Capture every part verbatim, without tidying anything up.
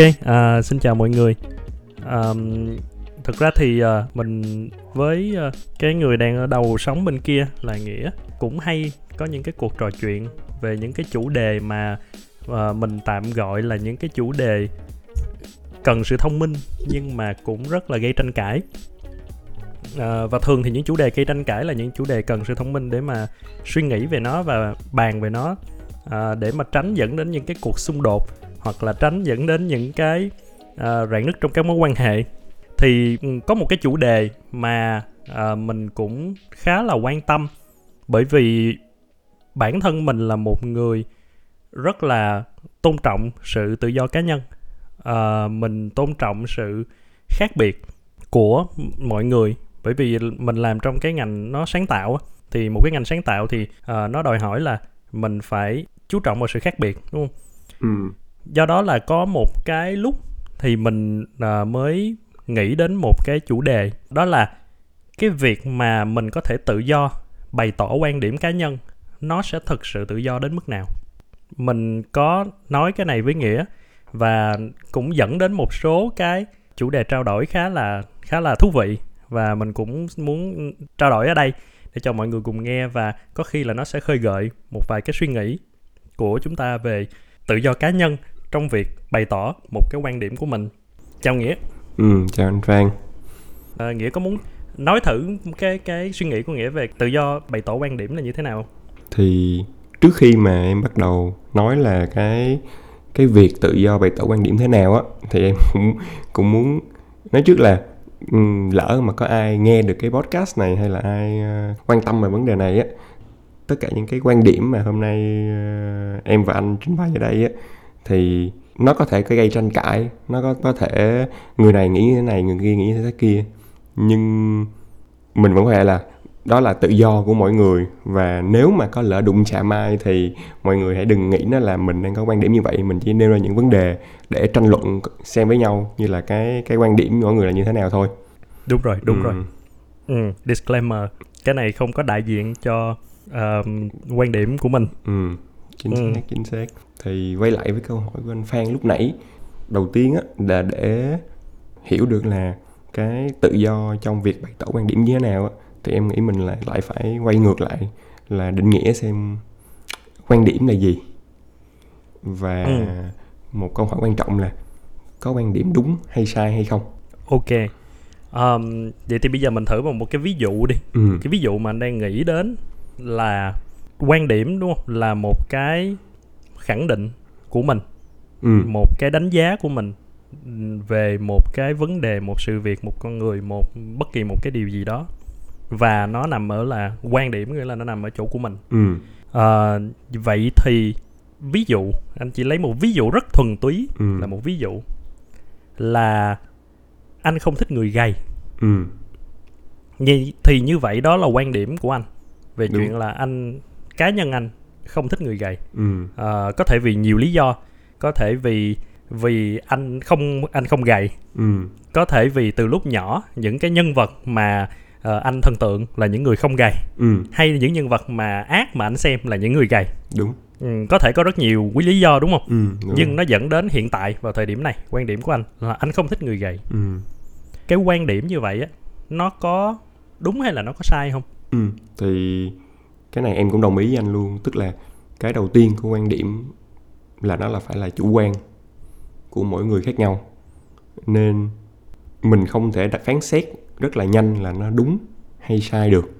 Ok, uh, xin chào mọi người. uh, Thực ra thì uh, mình với uh, cái người đang ở đầu sóng bên kia là Nghĩa cũng hay có những cái cuộc trò chuyện về những cái chủ đề mà uh, mình tạm gọi là những cái chủ đề cần sự thông minh nhưng mà cũng rất là gây tranh cãi. Uh, và thường thì những chủ đề gây tranh cãi là những chủ đề cần sự thông minh để mà suy nghĩ về nó và bàn về nó, uh, để mà tránh dẫn đến những cái cuộc xung đột hoặc là tránh dẫn đến những cái uh, rạn nứt trong các mối quan hệ. Thì có một cái chủ đề mà uh, mình cũng khá là quan tâm, bởi vì bản thân mình là một người rất là tôn trọng sự tự do cá nhân. Uh, mình tôn trọng sự khác biệt của mọi người, bởi vì mình làm trong cái ngành nó sáng tạo. Thì một cái ngành sáng tạo thì uh, nó đòi hỏi là mình phải chú trọng vào sự khác biệt, đúng không? Ừ. Do đó là có một cái lúc thì mình uh, mới nghĩ đến một cái chủ đề, đó là cái việc mà mình có thể tự do bày tỏ quan điểm cá nhân nó sẽ thực sự tự do đến mức nào. Mình có nói cái này với Nghĩa và cũng dẫn đến một số cái chủ đề trao đổi khá là khá là thú vị, và mình cũng muốn trao đổi ở đây để cho mọi người cùng nghe, và có khi là nó sẽ khơi gợi một vài cái suy nghĩ của chúng ta về tự do cá nhân trong việc bày tỏ một cái quan điểm của mình. Chào Nghĩa. Ừ, chào anh Phan. À, Nghĩa có muốn nói thử cái cái suy nghĩ của Nghĩa về tự do bày tỏ quan điểm là như thế nào? Thì trước khi mà em bắt đầu nói là cái cái việc tự do bày tỏ quan điểm thế nào á, thì em cũng cũng muốn nói trước là um, lỡ mà có ai nghe được cái podcast này hay là ai uh, quan tâm về vấn đề này á, tất cả những cái quan điểm mà hôm nay uh, em và anh trình bày ở đây á, thì nó có thể gây tranh cãi, nó có, có thể người này nghĩ như thế này, người kia nghĩ như thế kia. Nhưng mình vẫn có thể là đó là tự do của mọi người, và nếu mà có lỡ đụng chạm ai thì mọi người hãy đừng nghĩ nó là mình đang có quan điểm như vậy. Mình chỉ nêu ra những vấn đề để tranh luận xem với nhau như là cái, cái quan điểm của mọi người là như thế nào thôi. Đúng rồi, đúng ừ. rồi ừ, disclaimer, cái này không có đại diện cho uh, quan điểm của mình. Ừ, chính ừ. xác, chính xác. Thì quay lại với câu hỏi của anh Phan lúc nãy. Đầu tiên á, là để hiểu được là cái tự do trong việc bày tỏ quan điểm như thế nào á, thì em nghĩ mình lại, lại phải quay ngược lại là định nghĩa xem quan điểm là gì. Và ừ. một câu hỏi quan trọng là có quan điểm đúng hay sai hay không. Ok, um, vậy thì bây giờ mình thử bằng một cái ví dụ đi. ừ. Cái ví dụ mà anh đang nghĩ đến là quan điểm, đúng không? Là một cái khẳng định của mình, ừ. một cái đánh giá của mình về một cái vấn đề, một sự việc, một con người, một bất kỳ một cái điều gì đó, và nó nằm ở là quan điểm, nghĩa là nó nằm ở chỗ của mình. ừ. à, Vậy thì ví dụ, anh chỉ lấy một ví dụ rất thuần túy, ừ. là một ví dụ là anh không thích người gầy. ừ. Vậy thì như vậy đó là quan điểm của anh về Đúng. chuyện là anh, cá nhân anh không thích người gầy. ừ. à, Có thể vì nhiều lý do. Có thể vì Vì anh không anh không gầy. ừ. Có thể vì từ lúc nhỏ những cái nhân vật mà Uh, anh thần tượng là những người không gầy, ừ. hay những nhân vật mà ác mà anh xem là những người gầy. Đúng. ừ, Có thể có rất nhiều quý lý do, đúng không? ừ, đúng. Nhưng rồi. Nó dẫn đến hiện tại, vào thời điểm này, quan điểm của anh là anh không thích người gầy. ừ. Cái quan điểm như vậy á, nó có đúng hay là nó có sai không? ừ. Thì cái này em cũng đồng ý với anh luôn. Tức là cái đầu tiên của quan điểm là nó là phải là chủ quan của mỗi người khác nhau, nên mình không thể đặt phán xét rất là nhanh là nó đúng hay sai được.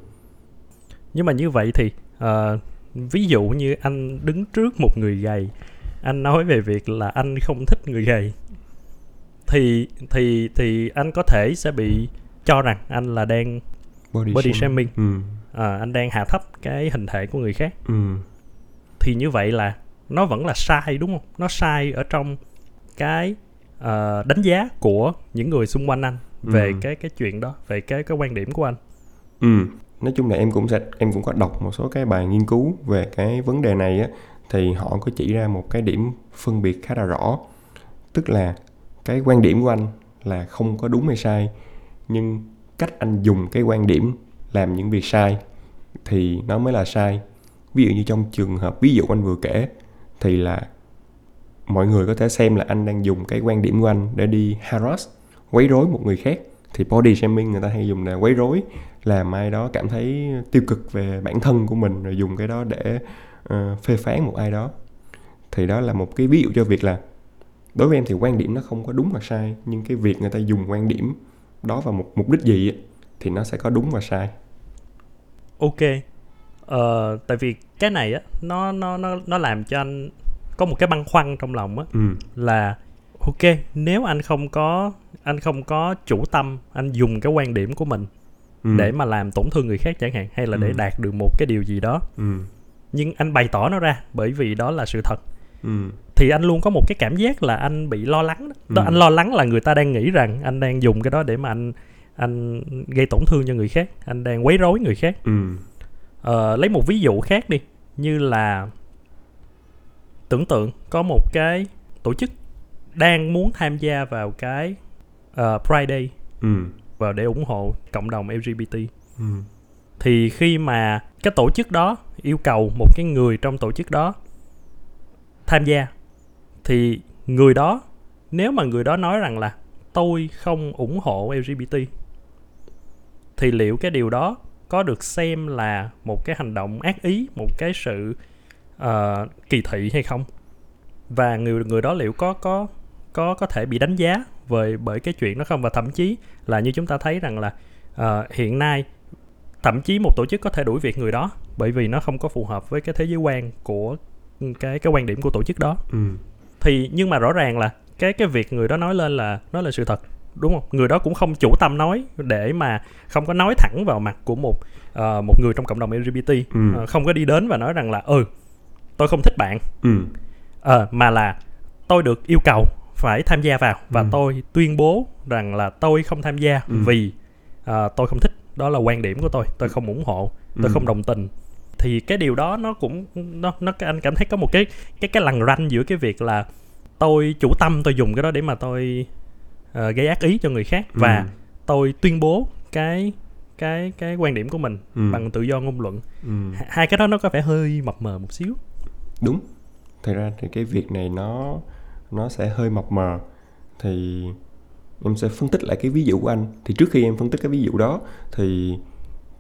Nhưng mà như vậy thì uh, ví dụ như anh đứng trước một người gầy, anh nói về việc là anh không thích người gầy, thì thì thì anh có thể sẽ bị cho rằng anh là đang body, body shaming, shaming. Ừ. Uh, anh đang hạ thấp cái hình thể của người khác. ừ. Thì như vậy là nó vẫn là sai, đúng không? Nó sai ở trong cái uh, đánh giá của những người xung quanh anh về ừ. cái cái chuyện đó, về cái cái quan điểm của anh. Ừ, nói chung là em cũng sẽ em cũng có đọc một số cái bài nghiên cứu về cái vấn đề này á, thì họ có chỉ ra một cái điểm phân biệt khá là rõ. Tức là cái quan điểm của anh là không có đúng hay sai, nhưng cách anh dùng cái quan điểm làm những việc sai thì nó mới là sai. Ví dụ như trong trường hợp ví dụ anh vừa kể thì là mọi người có thể xem là anh đang dùng cái quan điểm của anh để đi harass, quấy rối một người khác. Thì body shaming người ta hay dùng là quấy rối, làm ai đó cảm thấy tiêu cực về bản thân của mình, rồi dùng cái đó để uh, phê phán một ai đó. Thì đó là một cái ví dụ cho việc là đối với em thì quan điểm nó không có đúng hoặc sai, nhưng cái việc người ta dùng quan điểm đó vào một mục đích gì ấy, thì nó sẽ có đúng và sai. Ok. Ờ, tại vì cái này á, nó, nó, nó, nó làm cho anh có một cái băn khoăn trong lòng á, ừ. là ok, nếu anh không có anh không có chủ tâm, anh dùng cái quan điểm của mình ừ. để mà làm tổn thương người khác chẳng hạn, hay là ừ. để đạt được một cái điều gì đó, ừ. nhưng anh bày tỏ nó ra bởi vì đó là sự thật, ừ. thì anh luôn có một cái cảm giác là anh bị lo lắng đó. Ừ. Anh lo lắng là người ta đang nghĩ rằng anh đang dùng cái đó để mà anh anh gây tổn thương cho người khác, anh đang quấy rối người khác. ừ. Ờ, lấy một ví dụ khác đi, như là tưởng tượng có một cái tổ chức đang muốn tham gia vào cái uh, Pride Day, ừ. vào để ủng hộ cộng đồng lờ giê bê tê. ừ. Thì khi mà cái tổ chức đó yêu cầu một cái người trong tổ chức đó tham gia, thì người đó, nếu mà người đó nói rằng là tôi không ủng hộ lờ giê bê tê, thì liệu cái điều đó có được xem là một cái hành động ác ý, một cái sự uh, kỳ thị hay không? Và người người đó liệu có có có có thể bị đánh giá về bởi cái chuyện đó không? Và thậm chí là như chúng ta thấy rằng là uh, hiện nay thậm chí một tổ chức có thể đuổi việc người đó bởi vì nó không có phù hợp với cái thế giới quan của cái cái quan điểm của tổ chức đó. ừ. Thì nhưng mà rõ ràng là cái cái việc người đó nói lên là nó là sự thật, đúng không? Người đó cũng không chủ tâm nói để mà không có nói thẳng vào mặt của một uh, một người trong cộng đồng lờ giê bê tê, ừ. uh, không có đi đến và nói rằng là ừ tôi không thích bạn, ừ. uh, mà là tôi được yêu cầu phải tham gia vào và ừ. tôi tuyên bố rằng là tôi không tham gia ừ. vì uh, tôi không thích, đó là quan điểm của tôi, tôi không ủng hộ, tôi ừ. không đồng tình. Thì cái điều đó nó cũng nó nó anh cảm thấy có một cái cái cái lằn ranh giữa cái việc là tôi chủ tâm tôi dùng cái đó để mà tôi uh, gây ác ý cho người khác, ừ. và tôi tuyên bố cái cái cái quan điểm của mình ừ. bằng tự do ngôn luận. ừ. Hai cái đó nó có vẻ hơi mập mờ một xíu. Đúng. Thật ra thì cái việc này nó nó sẽ hơi mập mờ. Thì em sẽ phân tích lại cái ví dụ của anh. Thì trước khi em phân tích cái ví dụ đó thì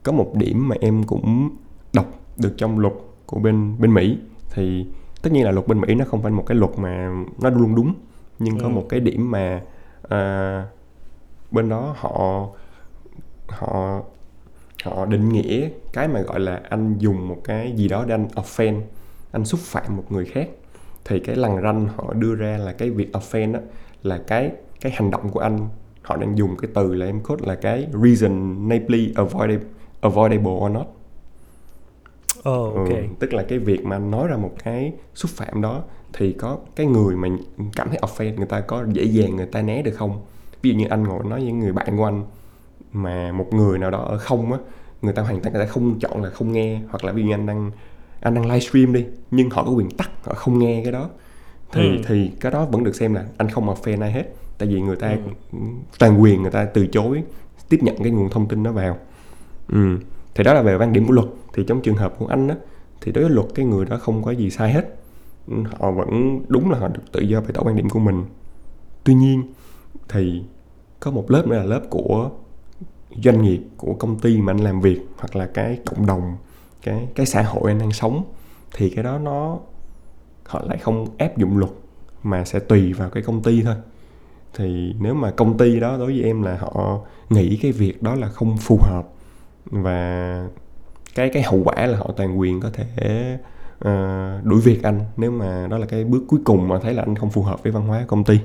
có một điểm mà em cũng đọc được trong luật của bên bên Mỹ. Thì tất nhiên là luật bên Mỹ nó không phải một cái luật mà nó luôn đúng, nhưng ừ. có một cái điểm mà à, bên đó họ họ họ định nghĩa cái mà gọi là anh dùng một cái gì đó để anh offend, anh xúc phạm một người khác. Thì cái lằn ranh họ đưa ra là cái việc offend đó là cái cái hành động của anh, họ đang dùng cái từ là em quote là cái reasonably avoidable, avoidable or not. Oh, okay. ừ, tức là cái việc mà nói ra một cái xúc phạm đó thì có cái người mà cảm thấy offend, người ta có dễ dàng người ta né được không? Ví dụ như anh ngồi nói với người bạn của anh mà một người nào đó ở không á, người ta hoàn toàn người ta không chọn là không nghe, hoặc là ví dụ như anh đang anh đang livestream đi nhưng họ có quyền tắt, họ không nghe cái đó thì ừ. thì cái đó vẫn được xem là anh không offend ai hết, tại vì người ta ừ. toàn quyền người ta từ chối tiếp nhận cái nguồn thông tin đó vào. ừ. Thì đó là về quan điểm của luật. Thì trong trường hợp của anh á, thì đối với luật cái người đó không có gì sai hết, họ vẫn đúng là họ được tự do bày tỏ quan điểm của mình. Tuy nhiên thì có một lớp nữa là lớp của doanh nghiệp, của công ty mà anh làm việc, hoặc là cái cộng đồng, cái, cái xã hội anh đang sống, thì cái đó nó họ lại không áp dụng luật mà sẽ tùy vào cái công ty thôi. Thì nếu mà công ty đó đối với em là họ nghĩ cái việc đó là không phù hợp và cái cái hậu quả là họ toàn quyền có thể uh, đuổi việc anh nếu mà đó là cái bước cuối cùng mà thấy là anh không phù hợp với văn hóa công ty.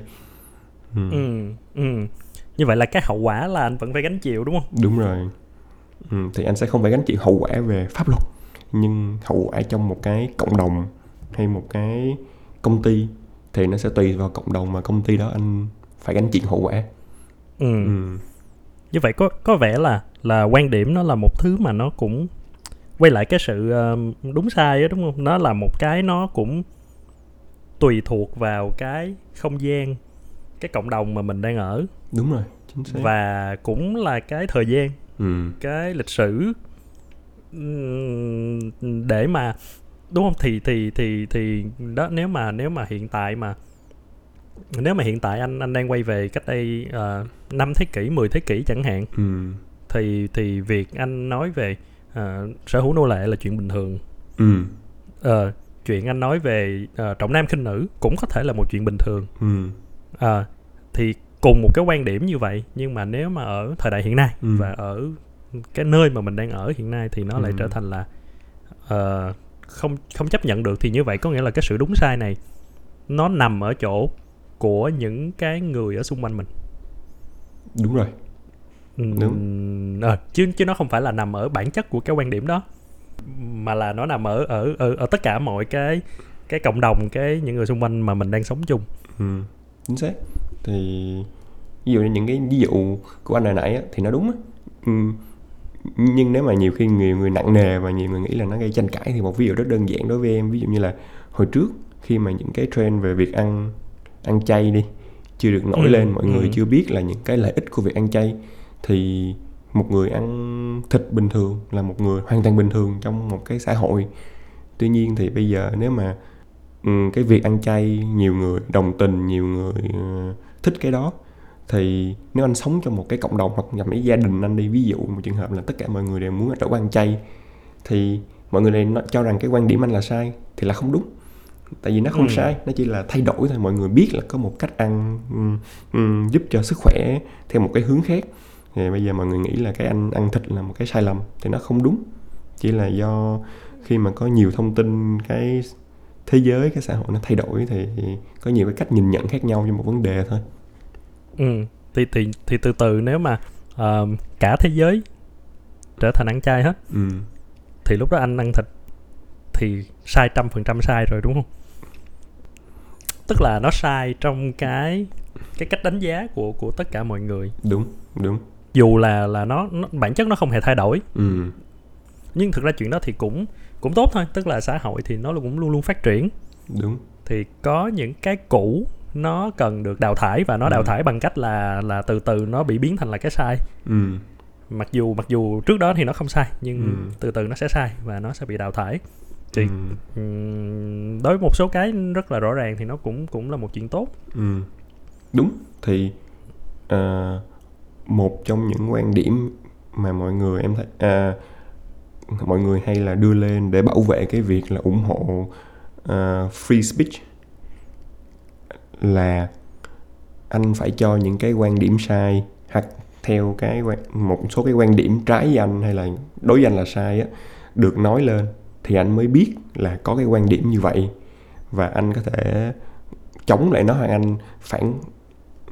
ừ. Ừ, ừ. Như vậy là cái hậu quả là anh vẫn phải gánh chịu, đúng không? Đúng rồi. ừ, Thì anh sẽ không phải gánh chịu hậu quả về pháp luật, nhưng hậu quả trong một cái cộng đồng hay một cái công ty thì nó sẽ tùy vào cộng đồng mà công ty đó anh phải gánh chịu hậu quả. ừ. ừ. Như vậy có có vẻ là là quan điểm nó là một thứ mà nó cũng quay lại cái sự uh, đúng sai đó, đúng không? Nó là một cái nó cũng tùy thuộc vào cái không gian, cái cộng đồng mà mình đang ở. Đúng rồi, chính xác. Và cũng là cái thời gian, ừ. cái lịch sử để mà, đúng không? Thì thì thì thì đó, nếu mà nếu mà hiện tại mà nếu mà hiện tại anh anh đang quay về cách đây uh, năm thế kỷ, mười thế kỷ chẳng hạn, ừ. thì thì việc anh nói về uh, sở hữu nô lệ là chuyện bình thường. Ừ. Uh, chuyện anh nói về uh, trọng nam khinh nữ cũng có thể là một chuyện bình thường. Ừ. Uh, thì cùng một cái quan điểm như vậy, nhưng mà nếu mà ở thời đại hiện nay ừ. và ở cái nơi mà mình đang ở hiện nay thì nó ừ. lại trở thành là uh, không không chấp nhận được. Thì như vậy có nghĩa là cái sự đúng sai này nó nằm ở chỗ của những cái người ở xung quanh mình. Đúng rồi. Đúng. Ừ, chứ chứ nó không phải là nằm ở bản chất của cái quan điểm đó, mà là nó nằm ở ở ở, ở tất cả mọi cái cái cộng đồng, cái những người xung quanh mà mình đang sống chung. Ừ, chính xác. Thì ví dụ như những cái ví dụ của anh hồi nãy á, thì nó đúng á. Ừ. Nhưng nếu mà nhiều khi nhiều người nặng nề và nhiều người nghĩ là nó gây tranh cãi, thì một ví dụ rất đơn giản đối với em, ví dụ như là hồi trước khi mà những cái trend về việc ăn ăn chay đi chưa được nổi ừ. lên, mọi người ừ. chưa biết là những cái lợi ích của việc ăn chay, thì một người ăn thịt bình thường là một người hoàn toàn bình thường trong một cái xã hội. Tuy nhiên thì bây giờ nếu mà cái việc ăn chay nhiều người đồng tình, nhiều người thích cái đó, thì nếu anh sống trong một cái cộng đồng hoặc nhằm cái gia đình anh đi, ví dụ một trường hợp là tất cả mọi người đều muốn đổi qua ăn chay, thì mọi người đều cho rằng cái quan điểm anh là sai, thì là không đúng. Tại vì nó không ừ. sai, nó chỉ là thay đổi thôi. Mọi người biết là có một cách ăn um, um, giúp cho sức khỏe theo một cái hướng khác, thì bây giờ mọi người nghĩ là cái anh ăn thịt là một cái sai lầm, thì nó không đúng. Chỉ là do khi mà có nhiều thông tin, cái thế giới, cái xã hội nó thay đổi, thì có nhiều cái cách nhìn nhận khác nhau cho một vấn đề thôi. Ừ, thì, thì, thì từ từ nếu mà uh, cả thế giới trở thành ăn chay hết ừ. thì lúc đó anh ăn thịt thì sai trăm phần trăm sai rồi, đúng không? Tức là nó sai trong cái cái cách đánh giá của của tất cả mọi người. Đúng, đúng. Dù là là nó, nó bản chất nó không hề thay đổi. Ừ. Nhưng thực ra chuyện đó thì cũng cũng tốt thôi, tức là xã hội thì nó cũng luôn luôn phát triển. Đúng. Thì có những cái cũ nó cần được đào thải, và nó ừ. đào thải bằng cách là là từ từ nó bị biến thành là cái sai. Ừ. Mặc dù mặc dù trước đó thì nó không sai, nhưng ừ. từ từ nó sẽ sai và nó sẽ bị đào thải. Thì ừ. đối với một số cái rất là rõ ràng thì nó cũng cũng là một chuyện tốt. Ừ. Đúng. Thì à, một trong những quan điểm mà mọi người em thấy à, mọi người hay là đưa lên để bảo vệ cái việc là ủng hộ à, free speech là anh phải cho những cái quan điểm sai hoặc theo cái một số cái quan điểm trái với anh hay là đối với anh là sai á được nói lên, thì anh mới biết là có cái quan điểm như vậy, và anh có thể chống lại nó, hoặc anh phản,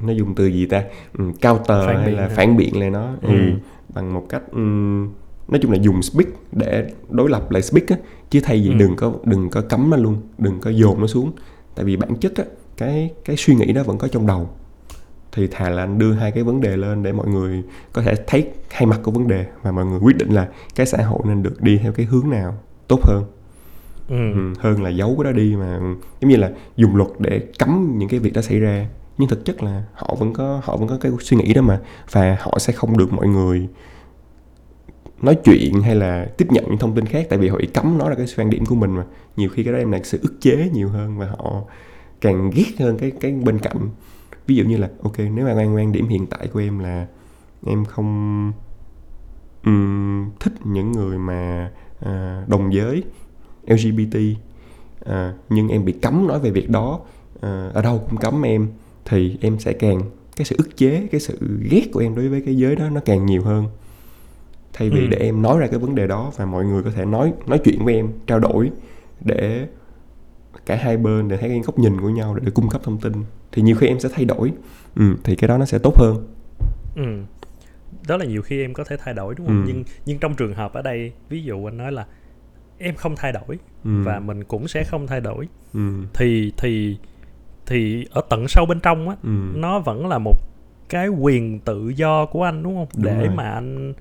nó dùng từ gì ta, um, counter phản hay là hả? phản biện lại nó ừ. Ừ. bằng một cách um, nói chung là dùng speak để đối lập lại speak á, chứ thay vì ừ. đừng có đừng có cấm nó luôn, đừng có dồn nó xuống, tại vì bản chất á cái cái suy nghĩ đó vẫn có trong đầu, thì thà là anh đưa hai cái vấn đề lên để mọi người có thể thấy hai mặt của vấn đề, và mọi người quyết định là cái xã hội nên được đi theo cái hướng nào tốt hơn. Ừ. Ừ, hơn là giấu cái đó đi mà giống như là dùng luật để cấm những cái việc đó xảy ra, nhưng thực chất là họ vẫn có họ vẫn có cái suy nghĩ đó mà, và họ sẽ không được mọi người nói chuyện hay là tiếp nhận những thông tin khác, tại vì họ bị cấm nó là cái quan điểm của mình mà. Nhiều khi cái đó em lại sự ức chế nhiều hơn, và họ càng ghét hơn cái cái bên cạnh. Ví dụ như là ok, nếu mà quan quan điểm hiện tại của em là em không um, thích những người mà À, đồng giới lờ giê bê tê, à, nhưng em bị cấm nói về việc đó, à, ở đâu cũng cấm em, thì em sẽ càng cái sự ức chế, cái sự ghét của em đối với cái giới đó nó càng nhiều hơn, thay vì ừ. để em nói ra cái vấn đề đó và mọi người có thể nói nói chuyện với em, trao đổi để cả hai bên để thấy cái góc nhìn của nhau, để, để cung cấp thông tin, thì nhiều khi em sẽ thay đổi, ừ, thì cái đó nó sẽ tốt hơn. Ừ. Đó là nhiều khi em có thể thay đổi, đúng không? Ừ. Nhưng nhưng trong trường hợp ở đây, ví dụ anh nói là em không thay đổi ừ. và mình cũng sẽ không thay đổi, ừ. thì thì thì ở tận sâu bên trong á, ừ. nó vẫn là một cái quyền tự do của anh, đúng không? Đúng để rồi. Mà anh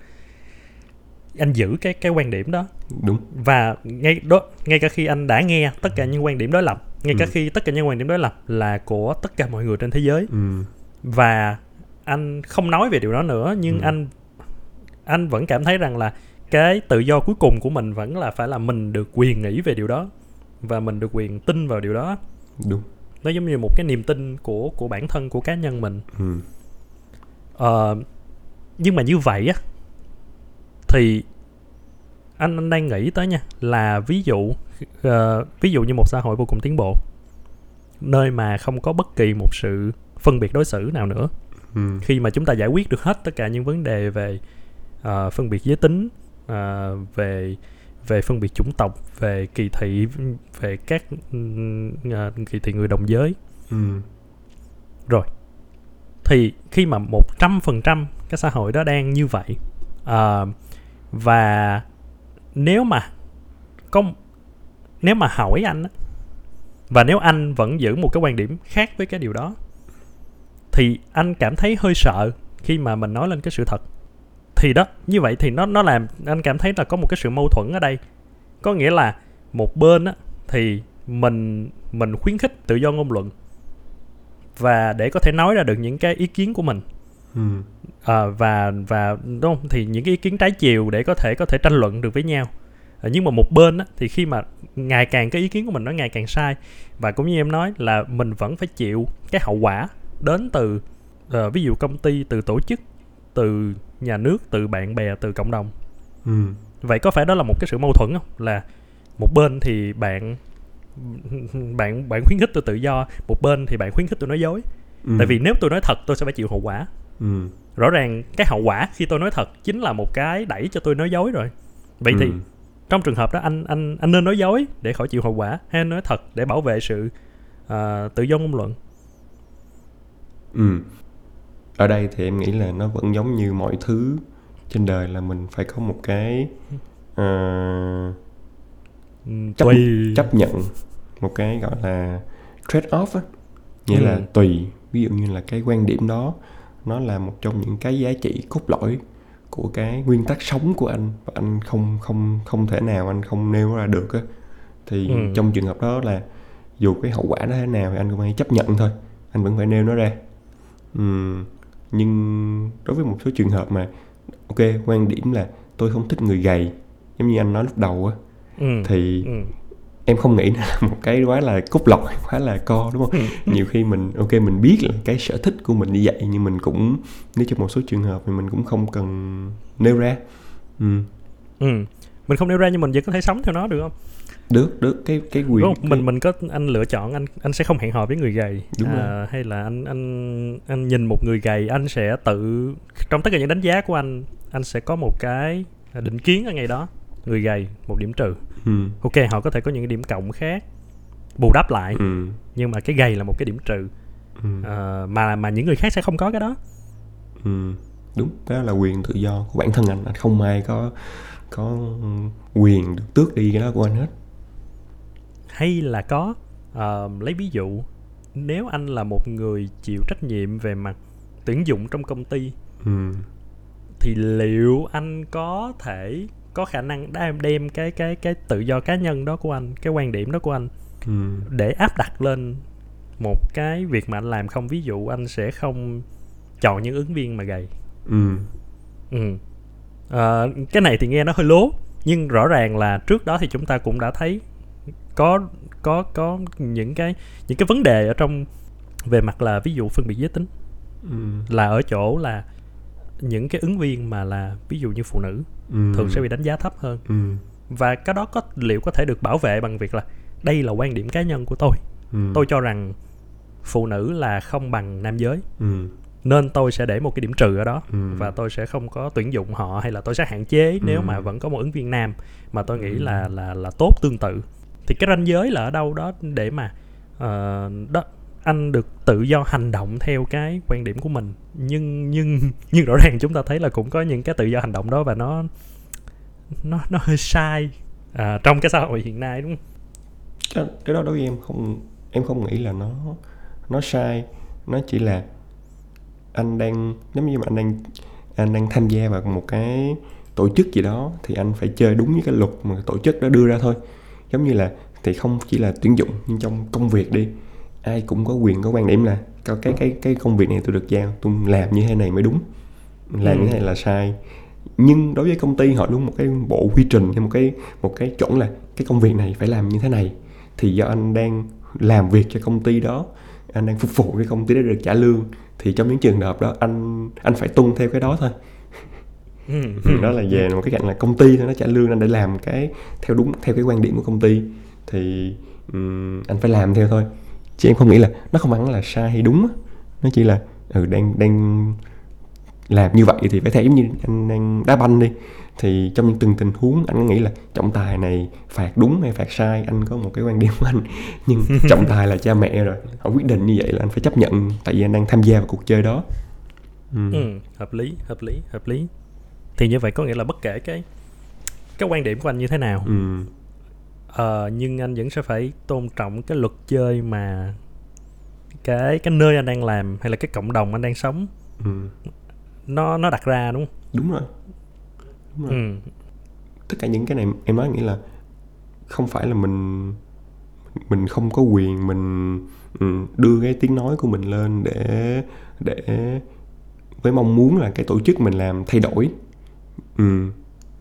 anh giữ cái cái quan điểm đó. Đúng. Và ngay đó, ngay cả khi anh đã nghe tất cả những quan điểm đối lập, ngay ừ. cả khi tất cả những quan điểm đối lập là của tất cả mọi người trên thế giới, ừ. và anh không nói về điều đó nữa, nhưng ừ. anh anh vẫn cảm thấy rằng là cái tự do cuối cùng của mình vẫn là phải là mình được quyền nghĩ về điều đó và mình được quyền tin vào điều đó. Đúng. nó giống như một cái niềm tin của của bản thân, của cá nhân mình. Ừ. Ờ, nhưng mà như vậy á thì anh anh đang nghĩ tới nha, là ví dụ uh, ví dụ như một xã hội vô cùng tiến bộ, nơi mà không có bất kỳ một sự phân biệt đối xử nào nữa. Ừ. Khi mà chúng ta giải quyết được hết tất cả những vấn đề về uh, phân biệt giới tính, uh, về về phân biệt chủng tộc, về kỳ thị, về các uh, kỳ thị người đồng giới. Ừ. Rồi thì khi mà một trăm phần trăm cái xã hội đó đang như vậy, uh, và nếu mà công nếu mà hỏi anh á, và nếu anh vẫn giữ một cái quan điểm khác với cái điều đó, thì anh cảm thấy hơi sợ khi mà mình nói lên cái sự thật. Thì đó, như vậy thì nó nó làm anh cảm thấy là có một cái sự mâu thuẫn ở đây. Có nghĩa là một bên á thì mình mình khuyến khích tự do ngôn luận và để có thể nói ra được những cái ý kiến của mình. Ừ. À, và và đúng không? Thì những cái ý kiến trái chiều để có thể có thể tranh luận được với nhau. À, nhưng mà một bên á, thì khi mà ngày càng cái ý kiến của mình nó ngày càng sai, và cũng như em nói là mình vẫn phải chịu cái hậu quả đến từ uh, ví dụ công ty, từ tổ chức, từ nhà nước, từ bạn bè, từ cộng đồng. Ừ. Vậy có phải đó là một cái sự mâu thuẫn không? Là một bên thì bạn bạn bạn khuyến khích tôi tự do, một bên thì bạn khuyến khích tôi nói dối. Ừ. Tại vì nếu tôi nói thật tôi sẽ phải chịu hậu quả. Ừ. Rõ ràng cái hậu quả khi tôi nói thật chính là một cái đẩy cho tôi nói dối rồi. Vậy ừ. thì trong trường hợp đó anh anh anh nên nói dối để khỏi chịu hậu quả, hay nói thật để bảo vệ sự uh, tự do ngôn luận? Ừ. Ở đây thì em nghĩ là nó vẫn giống như mọi thứ trên đời, là mình phải có một cái uh, chấp, chấp nhận một cái gọi là trade-off á. Nghĩa ừ. là tùy, ví dụ như là cái quan điểm đó nó là một trong những cái giá trị cốt lõi của cái nguyên tắc sống của anh, và anh không không không thể nào anh không nêu ra được á, thì ừ. trong trường hợp đó là dù cái hậu quả nó thế nào thì anh cũng phải chấp nhận thôi, anh vẫn phải nêu nó ra. Uhm, nhưng đối với một số trường hợp mà ok, quan điểm là tôi không thích người gầy, giống như anh nói lúc đầu á, ừ. thì ừ. em không nghĩ nó là một cái quá là cốt lõi, quá là co, đúng không? Nhiều khi mình ok, mình biết là cái sở thích của mình như vậy, nhưng mình cũng, nếu trong một số trường hợp thì mình cũng không cần nêu ra. Ừ. Ừ. Mình không nêu ra nhưng mình vẫn có thể sống theo nó được không? Được, được, cái cái quyền đúng, cái... mình mình có, anh lựa chọn, anh anh sẽ không hẹn hò với người gầy, đúng à, hay là anh anh anh nhìn một người gầy, anh sẽ tự, trong tất cả những đánh giá của anh, anh sẽ có một cái định kiến ở ngay đó. Người gầy một điểm trừ. Ừ. Ok, họ có thể có những cái điểm cộng khác bù đắp lại, ừ. nhưng mà cái gầy là một cái điểm trừ, ừ. à, mà mà những người khác sẽ không có cái đó. Ừ. Đúng, đó là quyền tự do của bản thân anh, anh không ai có có quyền được tước đi cái đó của anh hết. Hay là có, uh, lấy ví dụ, nếu anh là một người chịu trách nhiệm về mặt tuyển dụng trong công ty, ừ. thì liệu anh có thể có khả năng đem, đem cái, cái, cái tự do cá nhân đó của anh, cái quan điểm đó của anh, ừ. để áp đặt lên một cái việc mà anh làm không? Ví dụ anh sẽ không chọn những ứng viên mà gầy. Ừ. Ừ. Uh, cái này thì nghe nó hơi lố, nhưng rõ ràng là trước đó thì chúng ta cũng đã thấy có có có những cái những cái vấn đề ở trong, về mặt là ví dụ phân biệt giới tính, ừ. là ở chỗ là những cái ứng viên mà là ví dụ như phụ nữ, ừ. thường sẽ bị đánh giá thấp hơn, ừ. và cái đó có liệu có thể được bảo vệ bằng việc là đây là quan điểm cá nhân của tôi, ừ. tôi cho rằng phụ nữ là không bằng nam giới, ừ. nên tôi sẽ để một cái điểm trừ ở đó, ừ. và tôi sẽ không có tuyển dụng họ, hay là tôi sẽ hạn chế, ừ. nếu mà vẫn có một ứng viên nam mà tôi nghĩ là là là tốt tương tự. Thì cái ranh giới là ở đâu đó để mà uh, đó, anh được tự do hành động theo cái quan điểm của mình, nhưng nhưng nhưng rõ ràng chúng ta thấy là cũng có những cái tự do hành động đó, và nó nó nó hơi sai uh, trong cái xã hội hiện nay, đúng không? Cái đó đối với em không em không nghĩ là nó nó sai, nó chỉ là anh đang, nếu như mà anh đang anh đang tham gia vào một cái tổ chức gì đó thì anh phải chơi đúng với cái luật mà tổ chức đó đưa ra thôi. Giống như là thì không chỉ là tuyển dụng, nhưng trong công việc đi, ai cũng có quyền có quan điểm là cái cái cái công việc này tôi được giao, tôi làm như thế này mới đúng, làm ừ. như thế này là sai. Nhưng đối với công ty họ đúng một cái bộ quy trình, hay một cái một cái chuẩn là cái công việc này phải làm như thế này, thì do anh đang làm việc cho công ty đó, anh đang phục vụ cái công ty để được trả lương, thì trong những trường hợp đó anh anh phải tuân theo cái đó thôi. Đó là về một cái cạnh là công ty nó trả lương anh để làm cái theo đúng theo cái quan điểm của công ty thì um, anh phải làm theo thôi, chứ em không nghĩ là nó không hẳn là sai hay đúng á, nó chỉ là ừ đang đang làm như vậy thì phải theo, giống như anh đang đá banh đi, thì trong từng tình huống anh nghĩ là trọng tài này phạt đúng hay phạt sai, anh có một cái quan điểm của anh, nhưng trọng tài là cha mẹ rồi, họ quyết định như vậy là anh phải chấp nhận, tại vì anh đang tham gia vào cuộc chơi đó. Ừ. Ừ, hợp lý, hợp lý, hợp lý. Thì như vậy có nghĩa là bất kể cái cái quan điểm của anh như thế nào, ừ. uh, nhưng anh vẫn sẽ phải tôn trọng cái luật chơi mà cái cái nơi anh đang làm hay là cái cộng đồng anh đang sống, ừ. nó nó đặt ra, đúng không? Đúng rồi. Đúng rồi. Ừ. Tất cả những cái này em nói nghĩa là không phải là mình mình không có quyền mình đưa cái tiếng nói của mình lên để để với mong muốn là cái tổ chức mình làm thay đổi, ừ.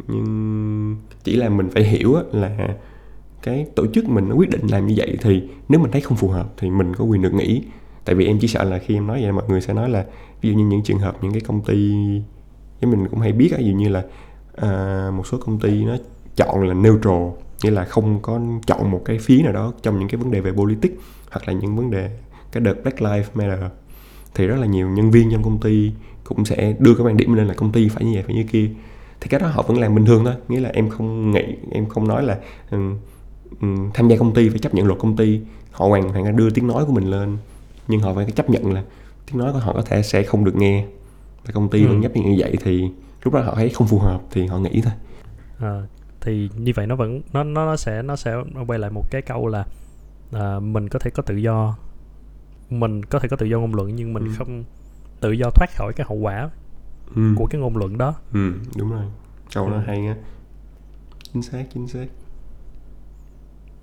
nhưng chỉ là mình phải hiểu là cái tổ chức mình nó quyết định làm như vậy, thì nếu mình thấy không phù hợp thì mình có quyền được nghỉ. Tại vì em chỉ sợ là khi em nói vậy mọi người sẽ nói là ví dụ như những trường hợp những cái công ty với mình cũng hay biết, ví dụ như là à, một số công ty nó chọn là neutral, nghĩa là không có chọn một cái phía nào đó trong những cái vấn đề về politics hoặc là những vấn đề cái đợt Black Lives Matter, thì rất là nhiều nhân viên trong công ty cũng sẽ đưa cái quan điểm lên là công ty phải như vậy phải như kia, thì cái đó họ vẫn làm bình thường thôi. Nghĩa là em không nghĩ, em không nói là um, um, tham gia công ty phải chấp nhận luật công ty, họ hoàn toàn đưa tiếng nói của mình lên, nhưng họ phải chấp nhận là tiếng nói của họ có thể sẽ không được nghe. Và công ty ừ. vẫn chấp nhận như vậy thì lúc đó họ thấy không phù hợp thì họ nghỉ thôi. À, thì như vậy nó vẫn nó nó nó sẽ nó sẽ quay lại một cái câu là à, mình có thể có tự do, mình có thể có tự do ngôn luận, nhưng mình ừ. không tự do thoát khỏi cái hậu quả ừ. của cái ngôn luận đó. Ừ, đúng rồi. Câu ừ. nó hay á. Chính xác, chính xác.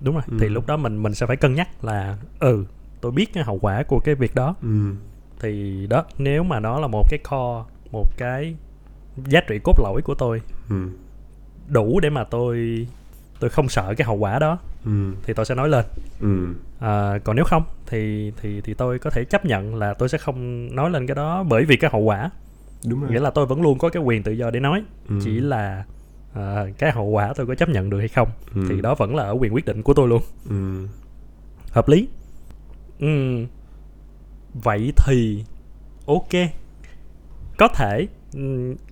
Đúng rồi. Ừ. Thì lúc đó mình mình sẽ phải cân nhắc là ừ, tôi biết cái hậu quả của cái việc đó. Ừ. Thì đó, nếu mà nó là một cái core, một cái giá trị cốt lõi của tôi ừ. đủ để mà tôi tôi không sợ cái hậu quả đó ừ. thì tôi sẽ nói lên. Ừ. À, còn nếu không thì thì thì tôi có thể chấp nhận là tôi sẽ không nói lên cái đó bởi vì cái hậu quả. Đúng rồi. Nghĩa là tôi vẫn luôn có cái quyền tự do để nói, ừ. chỉ là à, cái hậu quả tôi có chấp nhận được hay không ừ. thì đó vẫn là ở quyền quyết định của tôi luôn. Ừ. Hợp lý. Ừ. Vậy thì ok, có thể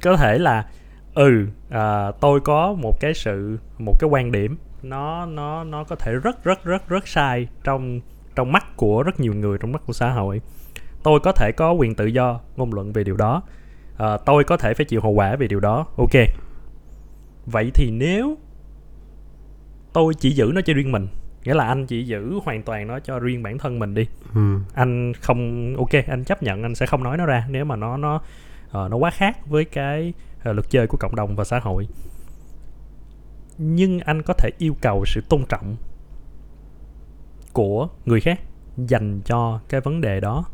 có thể là ừ à, tôi có một cái sự một cái quan điểm nó nó nó có thể rất rất rất rất sai trong trong mắt của rất nhiều người, trong mắt của xã hội. Tôi có thể có quyền tự do ngôn luận về điều đó, à, tôi có thể phải chịu hậu quả về điều đó. Ok, vậy thì nếu tôi chỉ giữ nó cho riêng mình, nghĩa là anh chỉ giữ hoàn toàn nó cho riêng bản thân mình đi, ừ. anh không, ok, anh chấp nhận anh sẽ không nói nó ra nếu mà nó nó uh, nó quá khác với cái uh, luật chơi của cộng đồng và xã hội, nhưng anh có thể yêu cầu sự tôn trọng của người khác dành cho cái vấn đề đó,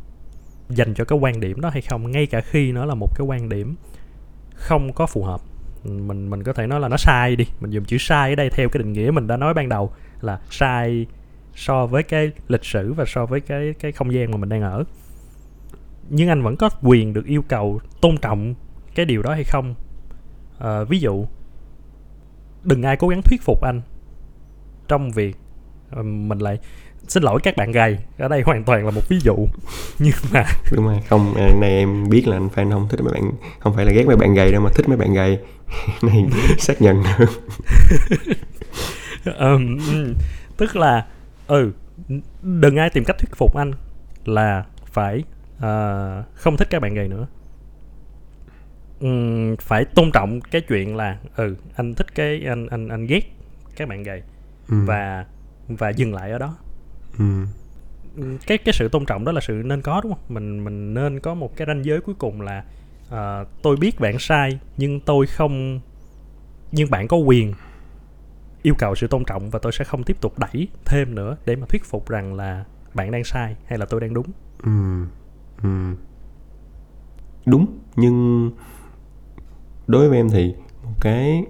dành cho cái quan điểm đó hay không, ngay cả khi nó là một cái quan điểm không có phù hợp. Mình mình có thể nói là nó sai đi, mình dùng chữ sai ở đây theo cái định nghĩa mình đã nói ban đầu là sai so với cái lịch sử và so với cái cái không gian mà mình đang ở, nhưng anh vẫn có quyền được yêu cầu tôn trọng cái điều đó hay không. À, ví dụ đừng ai cố gắng thuyết phục anh trong việc mình lại xin lỗi các bạn gầy, ở đây hoàn toàn là một ví dụ nhưng mà đúng rồi, không này em biết là anh fan không thích mấy bạn, không phải là ghét mấy bạn gầy đâu mà thích mấy bạn gầy này xác nhận được. um, tức là ừ đừng ai tìm cách thuyết phục anh là phải uh, không thích các bạn gầy nữa, um, phải tôn trọng cái chuyện là ừ anh thích cái anh anh anh ghét các bạn gầy ừ. và và dừng lại ở đó. Ừ. Cái cái sự tôn trọng đó là sự nên có, đúng không? Mình mình nên có một cái ranh giới cuối cùng là uh, tôi biết bạn sai nhưng tôi không nhưng bạn có quyền yêu cầu sự tôn trọng và tôi sẽ không tiếp tục đẩy thêm nữa để mà thuyết phục rằng là bạn đang sai hay là tôi đang đúng. Ừ. Ừ. Đúng, nhưng đối với em thì một cái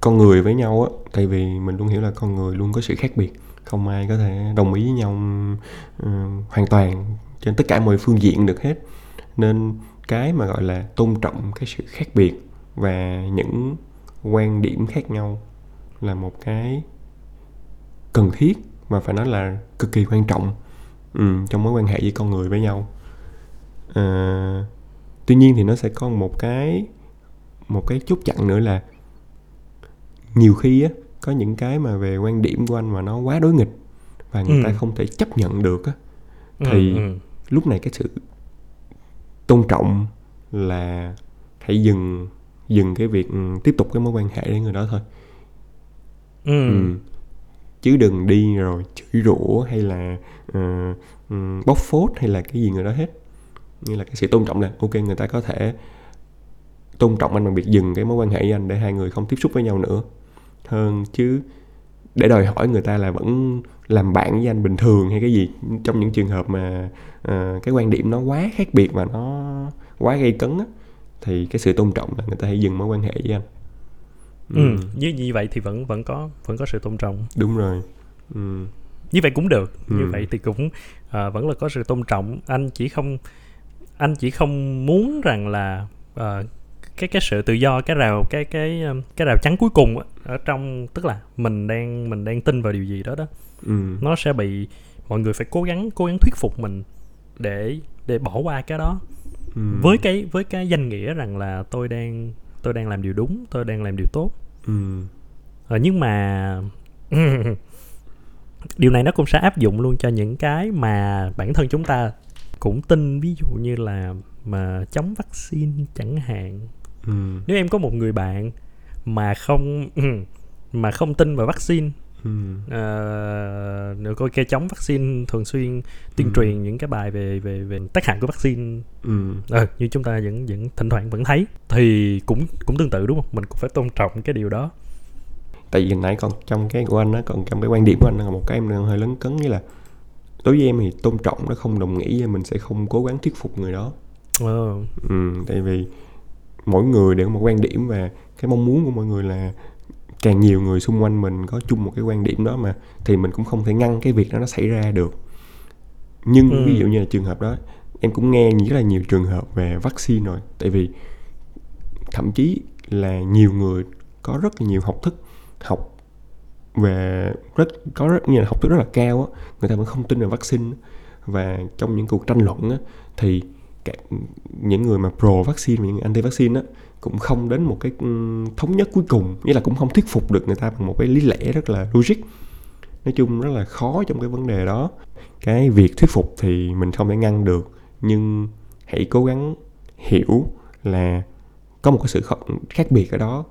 con người với nhau á, tại vì mình luôn hiểu là con người luôn có sự khác biệt, không ai có thể đồng ý với nhau uh, hoàn toàn trên tất cả mọi phương diện được hết. Nên cái mà gọi là tôn trọng cái sự khác biệt và những quan điểm khác nhau là một cái cần thiết mà phải nói là cực kỳ quan trọng ừ, trong mối quan hệ với con người với nhau. À, tuy nhiên thì nó sẽ có một cái một cái chốt chặn nữa là nhiều khi á, có những cái mà về quan điểm của anh mà nó quá đối nghịch và người ừ. ta không thể chấp nhận được á, thì ừ, ừ. lúc này cái sự tôn trọng là hãy dừng dừng cái việc tiếp tục cái mối quan hệ với người đó thôi. Ừ. Ừ. Chứ đừng đi rồi chửi rủa hay là uh, bóc phốt hay là cái gì người đó hết. Như là cái sự tôn trọng là ok, người ta có thể tôn trọng anh bằng việc dừng cái mối quan hệ với anh để hai người không tiếp xúc với nhau nữa hơn, chứ để đòi hỏi người ta là vẫn làm bạn với anh bình thường hay cái gì trong những trường hợp mà uh, cái quan điểm nó quá khác biệt và nó quá gây cấn á, thì cái sự tôn trọng là người ta hãy dừng mối quan hệ với anh. Ừ. ừ, như vậy thì vẫn vẫn có vẫn có sự tôn trọng. Đúng rồi. Ừ. Như vậy cũng được. Ừ. Như vậy thì cũng à, vẫn là có sự tôn trọng. Anh chỉ không anh chỉ không muốn rằng là à, cái cái sự tự do, cái rào cái cái cái rào chắn cuối cùng ở trong, tức là mình đang mình đang tin vào điều gì đó đó. Ừ. Nó sẽ bị mọi người phải cố gắng cố gắng thuyết phục mình để để bỏ qua cái đó. Ừ. Với cái với cái danh nghĩa rằng là tôi đang tôi đang làm điều đúng, tôi đang làm điều tốt. Ừ. Ờ, nhưng mà điều này nó cũng sẽ áp dụng luôn cho những cái mà bản thân chúng ta cũng tin, ví dụ như là mà chống vaccine chẳng hạn. Ừ. Nếu em có một người bạn mà không mà không tin vào vaccine, ừ. ờ, nếu coi cái chống vaccine thường xuyên tuyên ừ. truyền những cái bài về về về tác hại của vaccine, ừ. ờ, như chúng ta vẫn vẫn thỉnh thoảng vẫn thấy, thì cũng cũng tương tự đúng không? Mình cũng phải tôn trọng cái điều đó. Tại vì nãy còn trong cái của anh á, còn trong cái quan điểm của anh là một cái em đang hơi lấn cấn, như là đối với em thì tôn trọng nó không đồng nghĩa với mình sẽ không cố gắng thuyết phục người đó. Ừ. Ừ, tại vì mỗi người đều có một quan điểm và cái mong muốn của mọi người là càng nhiều người xung quanh mình có chung một cái quan điểm đó mà, thì mình cũng không thể ngăn cái việc đó nó xảy ra được. Nhưng ừ. ví dụ như là trường hợp đó, em cũng nghe rất là nhiều trường hợp về vaccine rồi. Tại vì thậm chí là nhiều người có rất là nhiều học thức, học về rất có rất như là học thức rất là cao á, người ta vẫn không tin vào vaccine. Và trong những cuộc tranh luận á, thì những người mà pro vaccine và những người anti vaccine á cũng không đến một cái thống nhất cuối cùng, nghĩa là cũng không thuyết phục được người ta bằng một cái lý lẽ rất là logic. Nói chung rất là khó trong cái vấn đề đó. Cái việc thuyết phục thì mình không thể ngăn được, nhưng hãy cố gắng hiểu là có một cái sự khác biệt ở đó,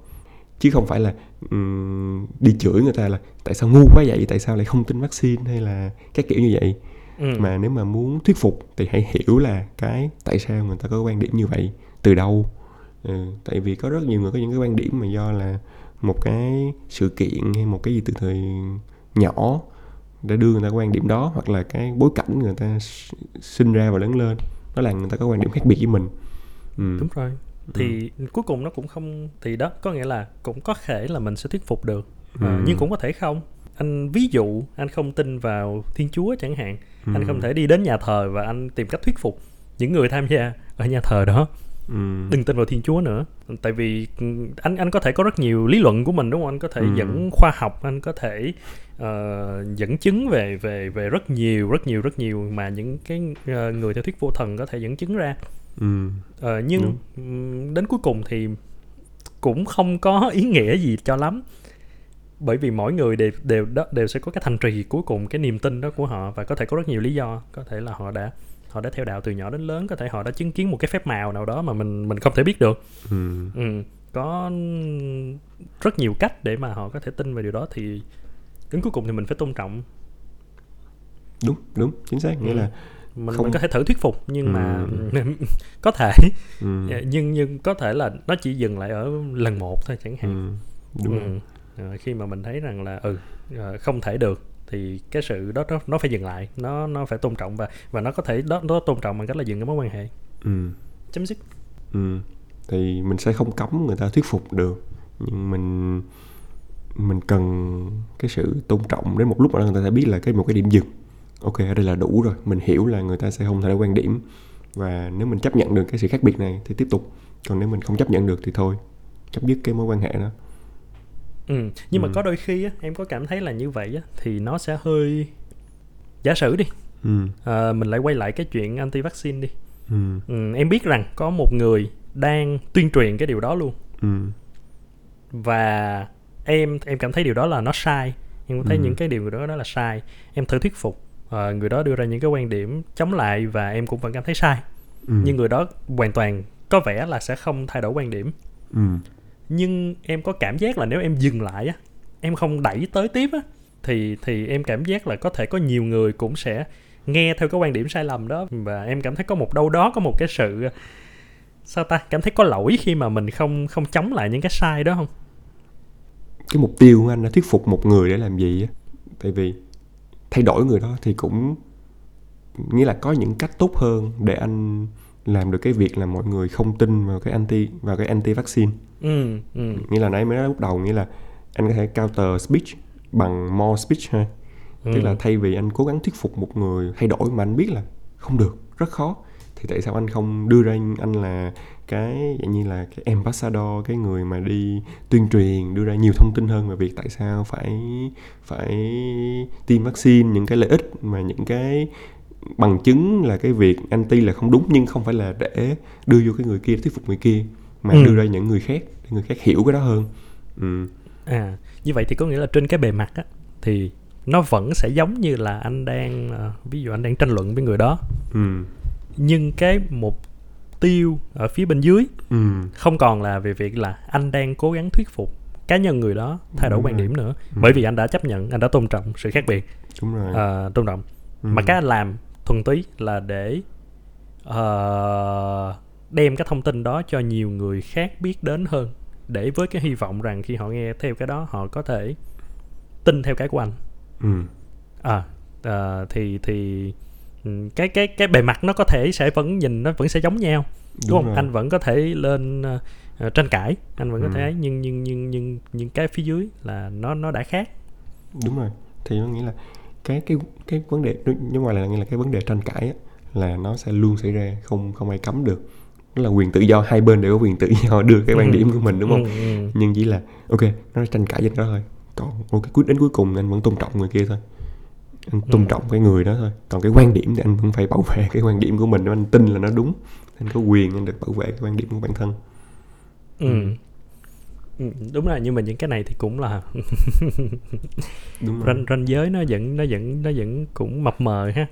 chứ không phải là um, đi chửi người ta là tại sao ngu quá vậy, tại sao lại không tin vaccine hay là các kiểu như vậy. Ừ. Mà nếu mà muốn thuyết phục thì hãy hiểu là cái tại sao người ta có quan điểm như vậy, từ đâu. Ừ, tại vì có rất nhiều người có những cái quan điểm mà do là một cái sự kiện hay một cái gì từ thời nhỏ đã đưa người ta quan điểm đó, hoặc là cái bối cảnh người ta sinh ra và lớn lên nó làm người ta có quan điểm khác biệt với mình. Ừ. Đúng rồi. Thì ừ. cuối cùng nó cũng không, thì đó có nghĩa là cũng có thể là mình sẽ thuyết phục được, ừ. à, nhưng cũng có thể không. Anh ví dụ anh không tin vào Thiên Chúa chẳng hạn, ừ. anh không thể đi đến nhà thờ và anh tìm cách thuyết phục những người tham gia ở nhà thờ đó ừ. đừng tin vào Thiên Chúa nữa. Tại vì anh anh có thể có rất nhiều lý luận của mình đúng không? Anh có thể ừ. dẫn khoa học, anh có thể uh, dẫn chứng về về về rất nhiều rất nhiều rất nhiều mà những cái uh, người theo thuyết vô thần có thể dẫn chứng ra. Ừ. Uh, nhưng ừ. đến cuối cùng thì cũng không có ý nghĩa gì cho lắm. Bởi vì mỗi người đều, đều, đều sẽ có cái thành trì cuối cùng, cái niềm tin đó của họ. Và có thể có rất nhiều lý do. Có thể là họ đã họ đã theo đạo từ nhỏ đến lớn. Có thể họ đã chứng kiến một cái phép màu nào đó mà mình mình không thể biết được. Ừ. Ừ. Có rất nhiều cách để mà họ có thể tin vào điều đó. Thì đến cuối cùng thì mình phải tôn trọng. Đúng, đúng, chính xác. Nghĩa ừ. là mình, không... mình có thể thử thuyết phục. Nhưng ừ. mà có thể ừ. nhưng, nhưng có thể là nó chỉ dừng lại ở lần một thôi chẳng hạn. Ừ. Đúng. Ừ. Khi mà mình thấy rằng là ừ không thể được thì cái sự đó nó, nó phải dừng lại, nó nó phải tôn trọng, và và nó có thể đó nó tôn trọng bằng cách là dừng cái mối quan hệ. Ừ. Chấm dứt. Ừ. Thì mình sẽ không cấm người ta thuyết phục được, nhưng mình mình cần cái sự tôn trọng đến một lúc mà người ta sẽ biết là cái một cái điểm dừng. Ok, ở đây là đủ rồi, mình hiểu là người ta sẽ không thay đổi quan điểm, và nếu mình chấp nhận được cái sự khác biệt này thì tiếp tục, còn nếu mình không chấp nhận được thì thôi, chấm dứt cái mối quan hệ đó. Ừ, nhưng ừ. mà có đôi khi á, em có cảm thấy là như vậy á, thì nó sẽ hơi... Giả sử đi, ừ. à, mình lại quay lại cái chuyện anti-vaccine đi. ừ. Ừ, em biết rằng có một người đang tuyên truyền cái điều đó luôn. ừ. Và em em cảm thấy điều đó là nó sai. Em thấy ừ. những cái điều đó, đó là sai. Em thử thuyết phục à, người đó đưa ra những cái quan điểm chống lại, và em cũng vẫn cảm thấy sai. ừ. Nhưng người đó hoàn toàn có vẻ là sẽ không thay đổi quan điểm. ừ. Nhưng em có cảm giác là nếu em dừng lại á, em không đẩy tới tiếp á, thì, thì em cảm giác là có thể có nhiều người cũng sẽ nghe theo cái quan điểm sai lầm đó. Và em cảm thấy có một đâu đó có một cái sự sao ta, cảm thấy có lỗi khi mà mình không, không chống lại những cái sai đó không? Cái mục tiêu của anh là thuyết phục một người để làm gì á? Tại vì thay đổi người đó thì cũng nghĩa là có những cách tốt hơn để anh làm được cái việc là mọi người không tin vào cái anti vào cái anti vaccine. Ừ, ừ. Nghĩa là nãy mới nói lúc đầu, nghĩa là anh có thể counter speech bằng more speech ha. Ừ. Tức là thay vì anh cố gắng thuyết phục một người thay đổi mà anh biết là không được, rất khó, thì tại sao anh không đưa ra anh là cái dạng như là cái ambassador, cái người mà đi tuyên truyền, đưa ra nhiều thông tin hơn về việc tại sao phải phải tiêm vaccine, những cái lợi ích mà những cái bằng chứng là cái việc anti là không đúng, nhưng không phải là để đưa vô cái người kia, thuyết phục người kia, mà ừ. đưa ra những người khác để người khác hiểu cái đó hơn. ừ. À, như vậy thì có nghĩa là trên cái bề mặt á, thì nó vẫn sẽ giống như là anh đang, ví dụ anh đang tranh luận với người đó, ừ. nhưng cái mục tiêu ở phía bên dưới ừ. không còn là về việc là anh đang cố gắng thuyết phục cá nhân người đó thay đổi ừ. quan điểm nữa, ừ. bởi vì anh đã chấp nhận, anh đã tôn trọng sự khác biệt. Đúng rồi. À, tôn trọng. ừ. Mà cái anh làm thuần túy là để uh, đem cái thông tin đó cho nhiều người khác biết đến hơn, để với cái hy vọng rằng khi họ nghe theo cái đó, họ có thể tin theo cái của anh. ừ. à, à, thì thì cái cái cái bề mặt nó có thể sẽ vẫn nhìn nó vẫn sẽ giống nhau, đúng, đúng không? Rồi. Anh vẫn có thể lên uh, tranh cãi, anh vẫn ừ. có thể, nhưng nhưng nhưng nhưng nhưng cái phía dưới là nó nó đã khác. Đúng rồi, thì nó nghĩa là cái cái cái vấn đề, nhưng mà là nghĩa là cái vấn đề tranh cãi á, là nó sẽ luôn xảy ra, không không ai cấm được. Nó là quyền tự do, hai bên đều có quyền tự do đưa cái quan ừ. điểm của mình, đúng không? ừ, ừ. Nhưng chỉ là ok, nó tranh cãi trên đó thôi, còn okay, đến cuối cùng anh vẫn tôn trọng người kia thôi, anh tôn ừ. trọng cái người đó thôi, còn cái quan điểm thì anh vẫn phải bảo vệ cái quan điểm của mình, nếu anh tin là nó đúng, anh có quyền anh được bảo vệ cái quan điểm của bản thân. ừ. Ừ, đúng là, nhưng mà những cái này thì cũng là ranh ranh giới nó vẫn nó vẫn nó vẫn cũng mập mờ ha.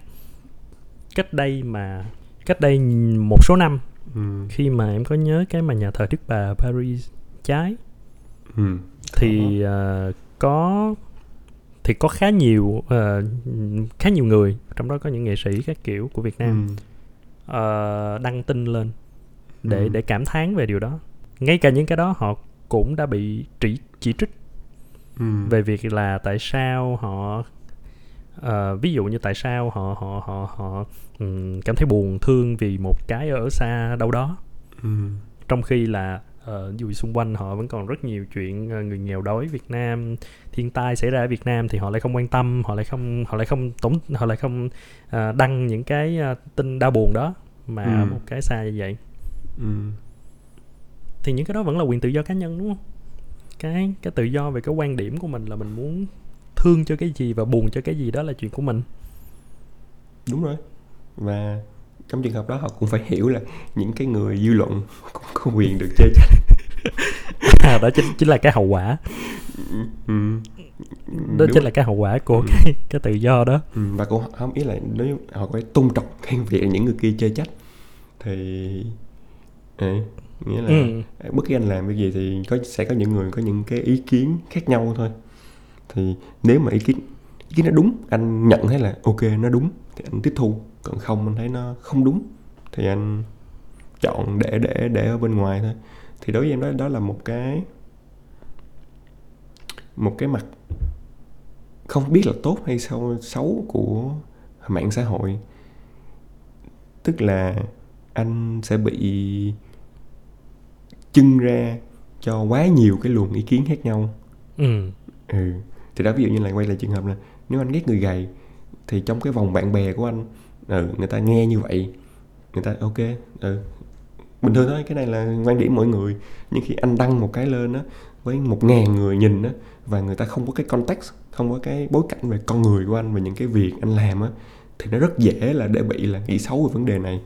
Cách đây mà cách đây một số năm, ừ. khi mà em có nhớ cái mà nhà thờ Đức Bà Paris cháy, ừ. thì uh, có thì có khá nhiều uh, khá nhiều người, trong đó có những nghệ sĩ các kiểu của Việt Nam, ừ. uh, đăng tin lên để ừ. để cảm thán về điều đó. Ngay cả những cái đó họ cũng đã bị chỉ, chỉ trích ừ. về việc là tại sao họ uh, ví dụ như tại sao họ họ họ họ um, cảm thấy buồn thương vì một cái ở xa đâu đó, ừ. trong khi là uh, dù xung quanh họ vẫn còn rất nhiều chuyện uh, người nghèo đói Việt Nam, thiên tai xảy ra ở Việt Nam, thì họ lại không quan tâm, họ lại không họ lại không tổn họ lại không uh, đăng những cái uh, tin đau buồn đó, mà ừ. một cái xa như vậy. ừ. Thì những cái đó vẫn là quyền tự do cá nhân, đúng không? Cái cái tự do về cái quan điểm của mình, là mình muốn thương cho cái gì và buồn cho cái gì đó là chuyện của mình. Đúng rồi. Và trong trường hợp đó họ cũng phải hiểu là những cái người dư luận cũng có quyền được chê trách. À, đó chính chính là cái hậu quả. Ừ. Đó chính là cái hậu quả của ừ. cái cái tự do đó. Ừ. Và cũng không, ý là nếu họ phải tôn trọng cái việc những người kia chê trách thì ừ. nghĩa là ừ. bất kỳ anh làm cái gì thì có sẽ có những người có những cái ý kiến khác nhau thôi, thì nếu mà ý kiến ý kiến nó đúng, anh nhận thấy là ok nó đúng thì anh tiếp thu, còn không anh thấy nó không đúng thì anh chọn để để để ở bên ngoài thôi. Thì đối với em đó đó là một cái một cái mặt không biết là tốt hay sao, xấu của mạng xã hội, tức là anh sẽ bị chưng ra cho quá nhiều cái luồng ý kiến khác nhau. ừ. Ừ. Thì đó, ví dụ như là quay lại trường hợp là nếu anh ghét người gầy thì trong cái vòng bạn bè của anh, ừ, người ta nghe như vậy, người ta ok, ừ, bình thường thôi, cái này là quan điểm mọi người. Nhưng khi anh đăng một cái lên á với một ngàn người nhìn á, và người ta không có cái context, không có cái bối cảnh về con người của anh, về những cái việc anh làm á, thì nó rất dễ là để bị là nghĩ xấu về vấn đề này.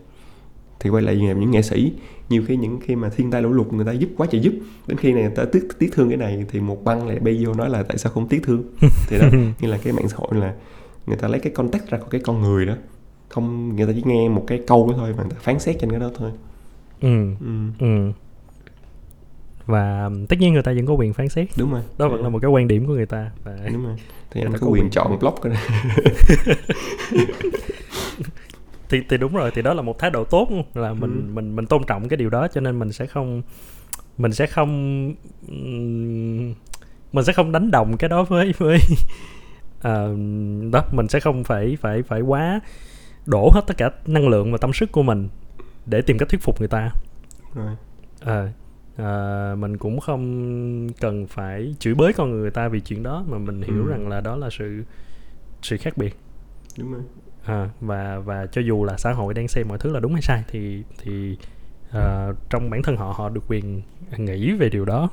Thì quay lại những nghệ sĩ, nhiều khi những khi mà thiên tai lũ lụt người ta giúp quá trời giúp, đến khi này người ta tiếc, tiếc thương cái này thì một băng lại bay vô nói là tại sao không tiếc thương. Thì đó, như là cái mạng xã hội là người ta lấy cái context ra của cái con người đó, không, người ta chỉ nghe một cái câu đó thôi mà người ta phán xét trên cái đó thôi. Ừ. Ừ. Ừ. Và tất nhiên người ta vẫn có quyền phán xét. Đúng rồi. Đó vẫn là một cái quan điểm của người ta. Và đúng rồi. Thì người ta có quyền, quyền chọn block cái này. Thì, thì đúng rồi, thì đó là một thái độ tốt, là mình ừ. mình mình tôn trọng cái điều đó, cho nên mình sẽ không mình sẽ không mình sẽ không đánh đồng cái đó với với uh, đó, mình sẽ không phải phải phải quá đổ hết tất cả năng lượng và tâm sức của mình để tìm cách thuyết phục người ta. Rồi. Uh, uh, mình cũng không cần phải chửi bới con người ta vì chuyện đó, mà mình hiểu ừ. rằng là đó là sự sự khác biệt. Đúng rồi. À, và và cho dù là xã hội đang xem mọi thứ là đúng hay sai thì thì uh, trong bản thân họ họ được quyền nghĩ về điều đó,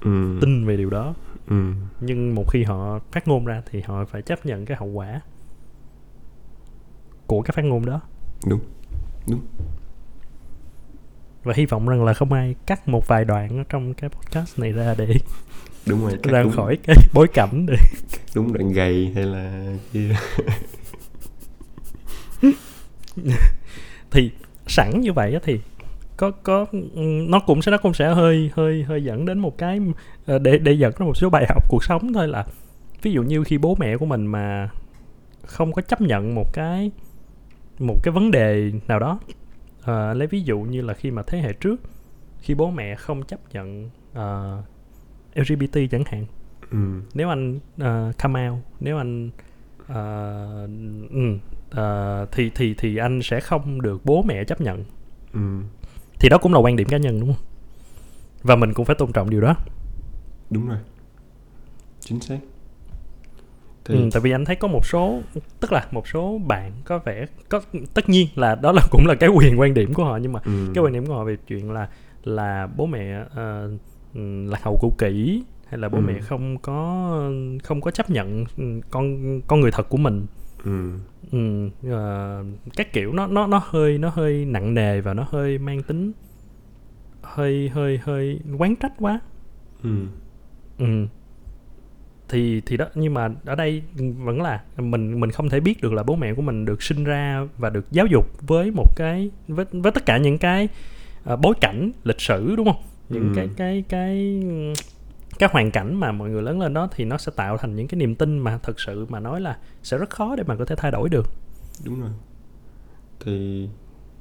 ừ. tin về điều đó, ừ. nhưng một khi họ phát ngôn ra thì họ phải chấp nhận cái hậu quả của cái phát ngôn đó. Đúng, đúng. Và hy vọng rằng là không ai cắt một vài đoạn trong cái podcast này ra để đúng rồi, ra đúng. khỏi cái bối cảnh để đúng đoạn gầy hay là thì sẵn như vậy thì có có nó cũng sẽ nó cũng sẽ hơi hơi hơi dẫn đến một cái để để dẫn đến một số bài học cuộc sống thôi, là ví dụ như khi bố mẹ của mình mà không có chấp nhận một cái một cái vấn đề nào đó, à, lấy ví dụ như là khi mà thế hệ trước, khi bố mẹ không chấp nhận uh, lờ giê bê tê chẳng hạn, ừ. nếu anh uh, come out, nếu anh uh, um, Uh, thì thì thì anh sẽ không được bố mẹ chấp nhận. Ừ. Thì đó cũng là quan điểm cá nhân, đúng không? Và mình cũng phải tôn trọng điều đó. Đúng rồi. Chính xác. Thì... Ừ, tại vì anh thấy có một số, tức là một số bạn có vẻ có, tất nhiên là đó là cũng là cái quyền quan điểm của họ, nhưng mà ừ. cái quan điểm của họ về chuyện là là bố mẹ uh, lạc hậu cũ kỹ, hay là bố ừ. mẹ không có không có chấp nhận con con người thật của mình. Ừ. Ừ, uh, các kiểu nó nó nó hơi nó hơi nặng nề và nó hơi mang tính hơi hơi hơi quán trách quá. Ừ. Ừ. Thì thì đó, nhưng mà ở đây vẫn là mình mình không thể biết được là bố mẹ của mình được sinh ra và được giáo dục với một cái với với tất cả những cái uh, bối cảnh lịch sử, đúng không? Những ừ. cái cái cái cái hoàn cảnh mà mọi người lớn lên đó, thì nó sẽ tạo thành những cái niềm tin mà thật sự mà nói là sẽ rất khó để mà có thể thay đổi được. Đúng rồi. Thì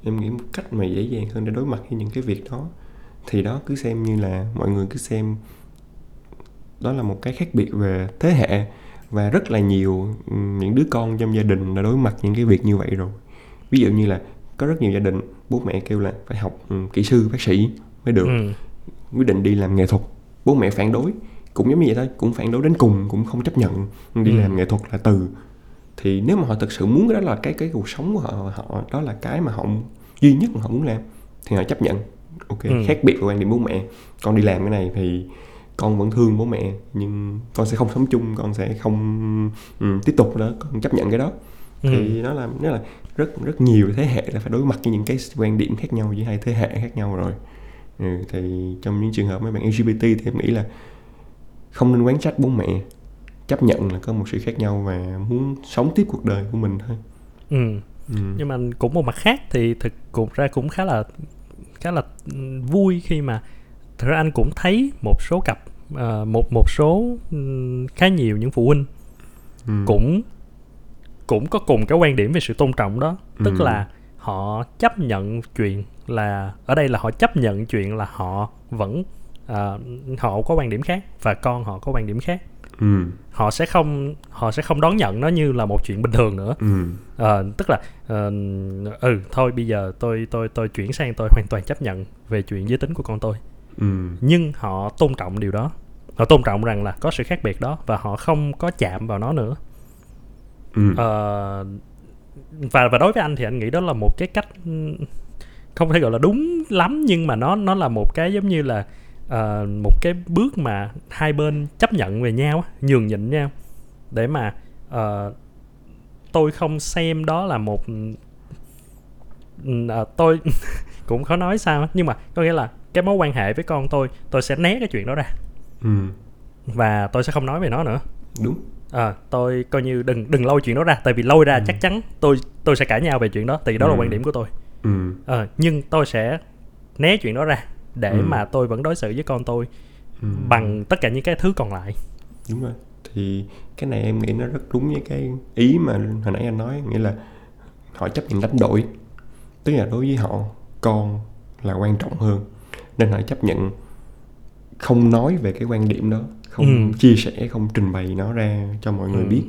em nghĩ một cách mà dễ dàng hơn để đối mặt với những cái việc đó thì đó, cứ xem như là mọi người cứ xem đó là một cái khác biệt về thế hệ, và rất là nhiều những đứa con trong gia đình đã đối mặt những cái việc như vậy rồi. Ví dụ như là có rất nhiều gia đình bố mẹ kêu là phải học kỹ sư, bác sĩ mới được, ừ. quyết định đi làm nghệ thuật, bố mẹ phản đối cũng giống như vậy thôi, cũng phản đối đến cùng, cũng không chấp nhận đi ừ. làm nghệ thuật là từ. Thì nếu mà họ thực sự muốn cái đó là cái cái cuộc sống của họ, họ đó là cái mà họ duy nhất mà họ muốn làm, thì họ chấp nhận. Ok, ừ. khác biệt với quan điểm bố mẹ, con đi làm cái này thì con vẫn thương bố mẹ nhưng con sẽ không sống chung, con sẽ không um, tiếp tục nữa, con chấp nhận cái đó. Ừ. Thì nó là nó là rất rất nhiều thế hệ đã phải đối mặt với những cái quan điểm khác nhau giữa hai thế hệ khác nhau rồi. Ừ, thì trong những trường hợp mấy bạn lờ giê bê tê thì em nghĩ là không nên quán trách bố mẹ, chấp nhận là có một sự khác nhau và muốn sống tiếp cuộc đời của mình thôi. Ừ. Ừ. Nhưng mà cũng một mặt khác thì thực cũng ra cũng khá là khá là vui khi mà thật ra anh cũng thấy một số cặp uh, một một số um, khá nhiều những phụ huynh ừ. cũng cũng có cùng cái quan điểm về sự tôn trọng đó, ừ. tức là họ chấp nhận chuyện là ở đây là họ chấp nhận chuyện là họ vẫn uh, họ có quan điểm khác và con họ có quan điểm khác, ừ. họ sẽ không họ sẽ không đón nhận nó như là một chuyện bình thường nữa, ừ. uh, tức là uh, ừ thôi bây giờ tôi tôi tôi chuyển sang tôi hoàn toàn chấp nhận về chuyện giới tính của con tôi, ừ. nhưng họ tôn trọng điều đó, Họ tôn trọng rằng là có sự khác biệt đó và họ không có chạm vào nó nữa. Ừ. Ờ, và, và đối với anh thì anh nghĩ đó là một cái cách không thể gọi là đúng lắm, nhưng mà nó, nó là một cái giống như là uh, một cái bước mà hai bên chấp nhận về nhau, nhường nhịn nhau, để mà uh, tôi không xem đó là một uh, tôi cũng khó nói sao, nhưng mà có nghĩa là cái mối quan hệ với con tôi, tôi sẽ né cái chuyện đó ra. Ừ. Và tôi sẽ không nói về nó nữa. Đúng. À, tôi coi như đừng đừng lôi chuyện đó ra, tại vì lôi ra ừ. chắc chắn tôi tôi sẽ cãi nhau về chuyện đó, tại vì đó ừ. là quan điểm của tôi. Ừ. À, nhưng tôi sẽ né chuyện đó ra để ừ. mà tôi vẫn đối xử với con tôi ừ. bằng tất cả những cái thứ còn lại. Đúng rồi. Thì cái này em nghĩ nó rất đúng với cái ý mà hồi nãy anh nói, nghĩa là họ chấp nhận đánh đổi, tức là đối với họ con là quan trọng hơn, nên họ chấp nhận không nói về cái quan điểm đó, không ừ. chia sẻ, không trình bày nó ra cho mọi người ừ. biết.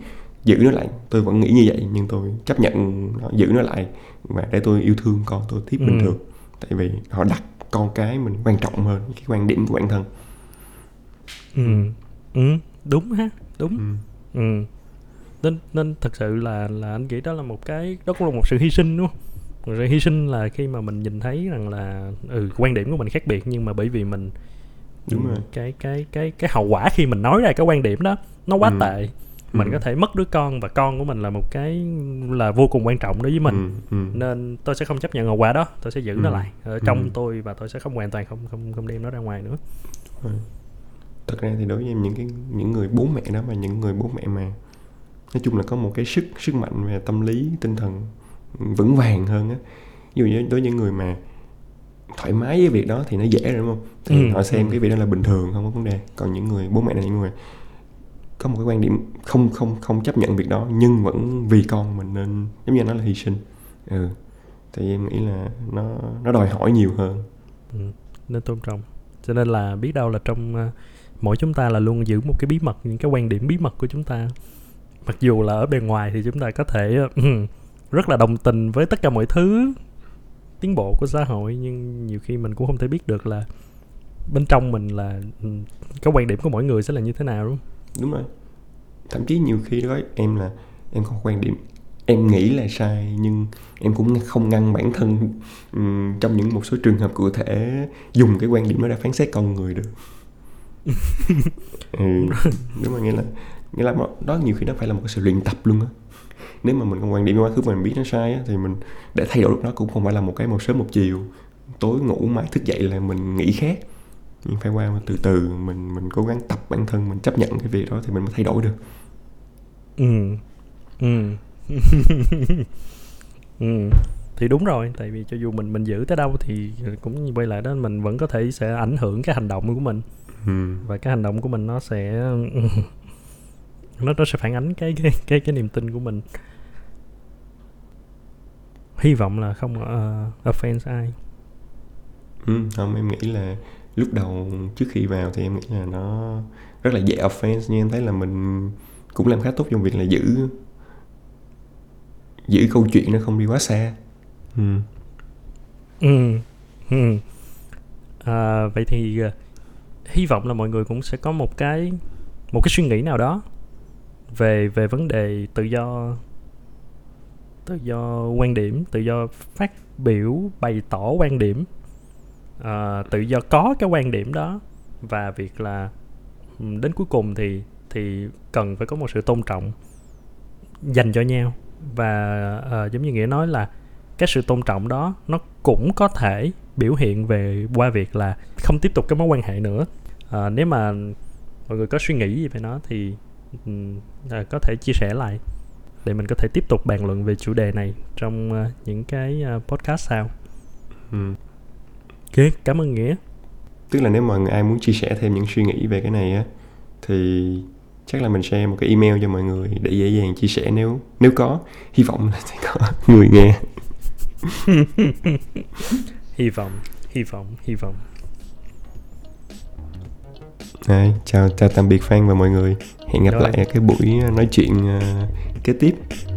Giữ nó lại, tôi vẫn nghĩ như vậy nhưng tôi chấp nhận giữ nó lại và để tôi yêu thương con tôi tiếp ừ. bình thường. Tại vì họ đặt con cái mình quan trọng hơn cái quan điểm của bản thân. Ừ, ừ. Đúng ha, đúng. Ừ. ừ. Nên nên thật sự là là anh nghĩ đó là một cái, đó cũng là một sự hy sinh đúng không? Một sự hy sinh là khi mà mình nhìn thấy rằng là ừ, quan điểm của mình khác biệt, nhưng mà bởi vì mình đúng rồi. Cái cái cái cái hậu quả khi mình nói ra cái quan điểm đó nó quá ừ. tệ, mình ừ. có thể mất đứa con, và con của mình là một cái là vô cùng quan trọng đối với mình. ừ. Ừ. Nên tôi sẽ không chấp nhận hậu quả đó, tôi sẽ giữ ừ. nó lại ở trong ừ. tôi và tôi sẽ không hoàn toàn không không không đem nó ra ngoài nữa. ừ. Thật ra thì đối với em, những cái những người bố mẹ đó, mà những người bố mẹ mà nói chung là có một cái sức sức mạnh về tâm lý tinh thần vững vàng hơn á, dù đối với những người mà thoải mái với việc đó thì nó dễ rồi đúng không? Thì ừ. họ xem ừ. cái việc đó là bình thường, không có vấn đề. Còn những người bố mẹ là những người có một cái quan điểm không không không chấp nhận việc đó, nhưng vẫn vì con mình nên giống như nó là hy sinh. Ừ. Thì em nghĩ là nó nó đòi hỏi nhiều hơn. Ừ. Nên tôn trọng. Cho nên là biết đâu là trong uh, mỗi chúng ta là luôn giữ một cái bí mật, những cái quan điểm bí mật của chúng ta. Mặc dù là ở bề ngoài thì chúng ta có thể uh, rất là đồng tình với tất cả mọi thứ tiến bộ của xã hội, nhưng nhiều khi mình cũng không thể biết được là bên trong mình là cái quan điểm của mỗi người sẽ là như thế nào đúng không? Đúng rồi. Thậm chí nhiều khi đó em là em có quan điểm em nghĩ là sai, nhưng em cũng không ngăn bản thân um, trong những một số trường hợp cụ thể dùng cái quan điểm đó để phán xét con người được. ừ, đúng rồi, nghĩa là nghĩa là đó nhiều khi nó phải là một cái sự luyện tập luôn á. Nếu mà mình có quan điểm quá khứ mà mình biết nó sai á, thì mình để thay đổi được nó cũng không phải là một cái một sớm một chiều, tối ngủ mãi thức dậy là mình nghĩ khác. Mình phải qua từ từ, mình mình cố gắng tập bản thân mình chấp nhận cái việc đó thì mình mới thay đổi được. Ừ. Ừ. ừ. Thì đúng rồi, tại vì cho dù mình mình giữ tới đâu thì cũng quay lại đó, mình vẫn có thể sẽ ảnh hưởng cái hành động của mình. Ừ. Và cái hành động của mình nó sẽ nó nó sẽ phản ánh cái cái cái, cái niềm tin của mình. Hy vọng là không uh, offense ai. Ừ, không, em nghĩ là lúc đầu trước khi vào thì em nghĩ là nó rất là dễ offense, nhưng em thấy là mình cũng làm khá tốt trong việc là giữ giữ câu chuyện nó không đi quá xa. Ừ. Ừ. ừ. À, vậy thì uh, hy vọng là mọi người cũng sẽ có một cái một cái suy nghĩ nào đó về về vấn đề tự do tự do quan điểm, tự do phát biểu bày tỏ quan điểm, à, tự do có cái quan điểm đó, và việc là đến cuối cùng thì thì cần phải có một sự tôn trọng dành cho nhau, và à, giống như Nghĩa nói là cái sự tôn trọng đó nó cũng có thể biểu hiện về qua việc là không tiếp tục cái mối quan hệ nữa. À, nếu mà mọi người có suy nghĩ gì về nó thì À, có thể chia sẻ lại để mình có thể tiếp tục bàn luận về chủ đề này trong uh, những cái uh, podcast sau. ừ. Ok, cảm ơn Nghĩa. Tức là nếu mà ai muốn chia sẻ thêm những suy nghĩ về cái này á, thì chắc là mình share một cái email cho mọi người để dễ dàng chia sẻ nếu nếu có. Hy vọng là sẽ có người nghe. Hy vọng, hy vọng, hy vọng. Đây, chào, chào tạm biệt Phan và mọi người. Hẹn gặp Rồi. lại ở cái buổi nói chuyện uh, kế tiếp.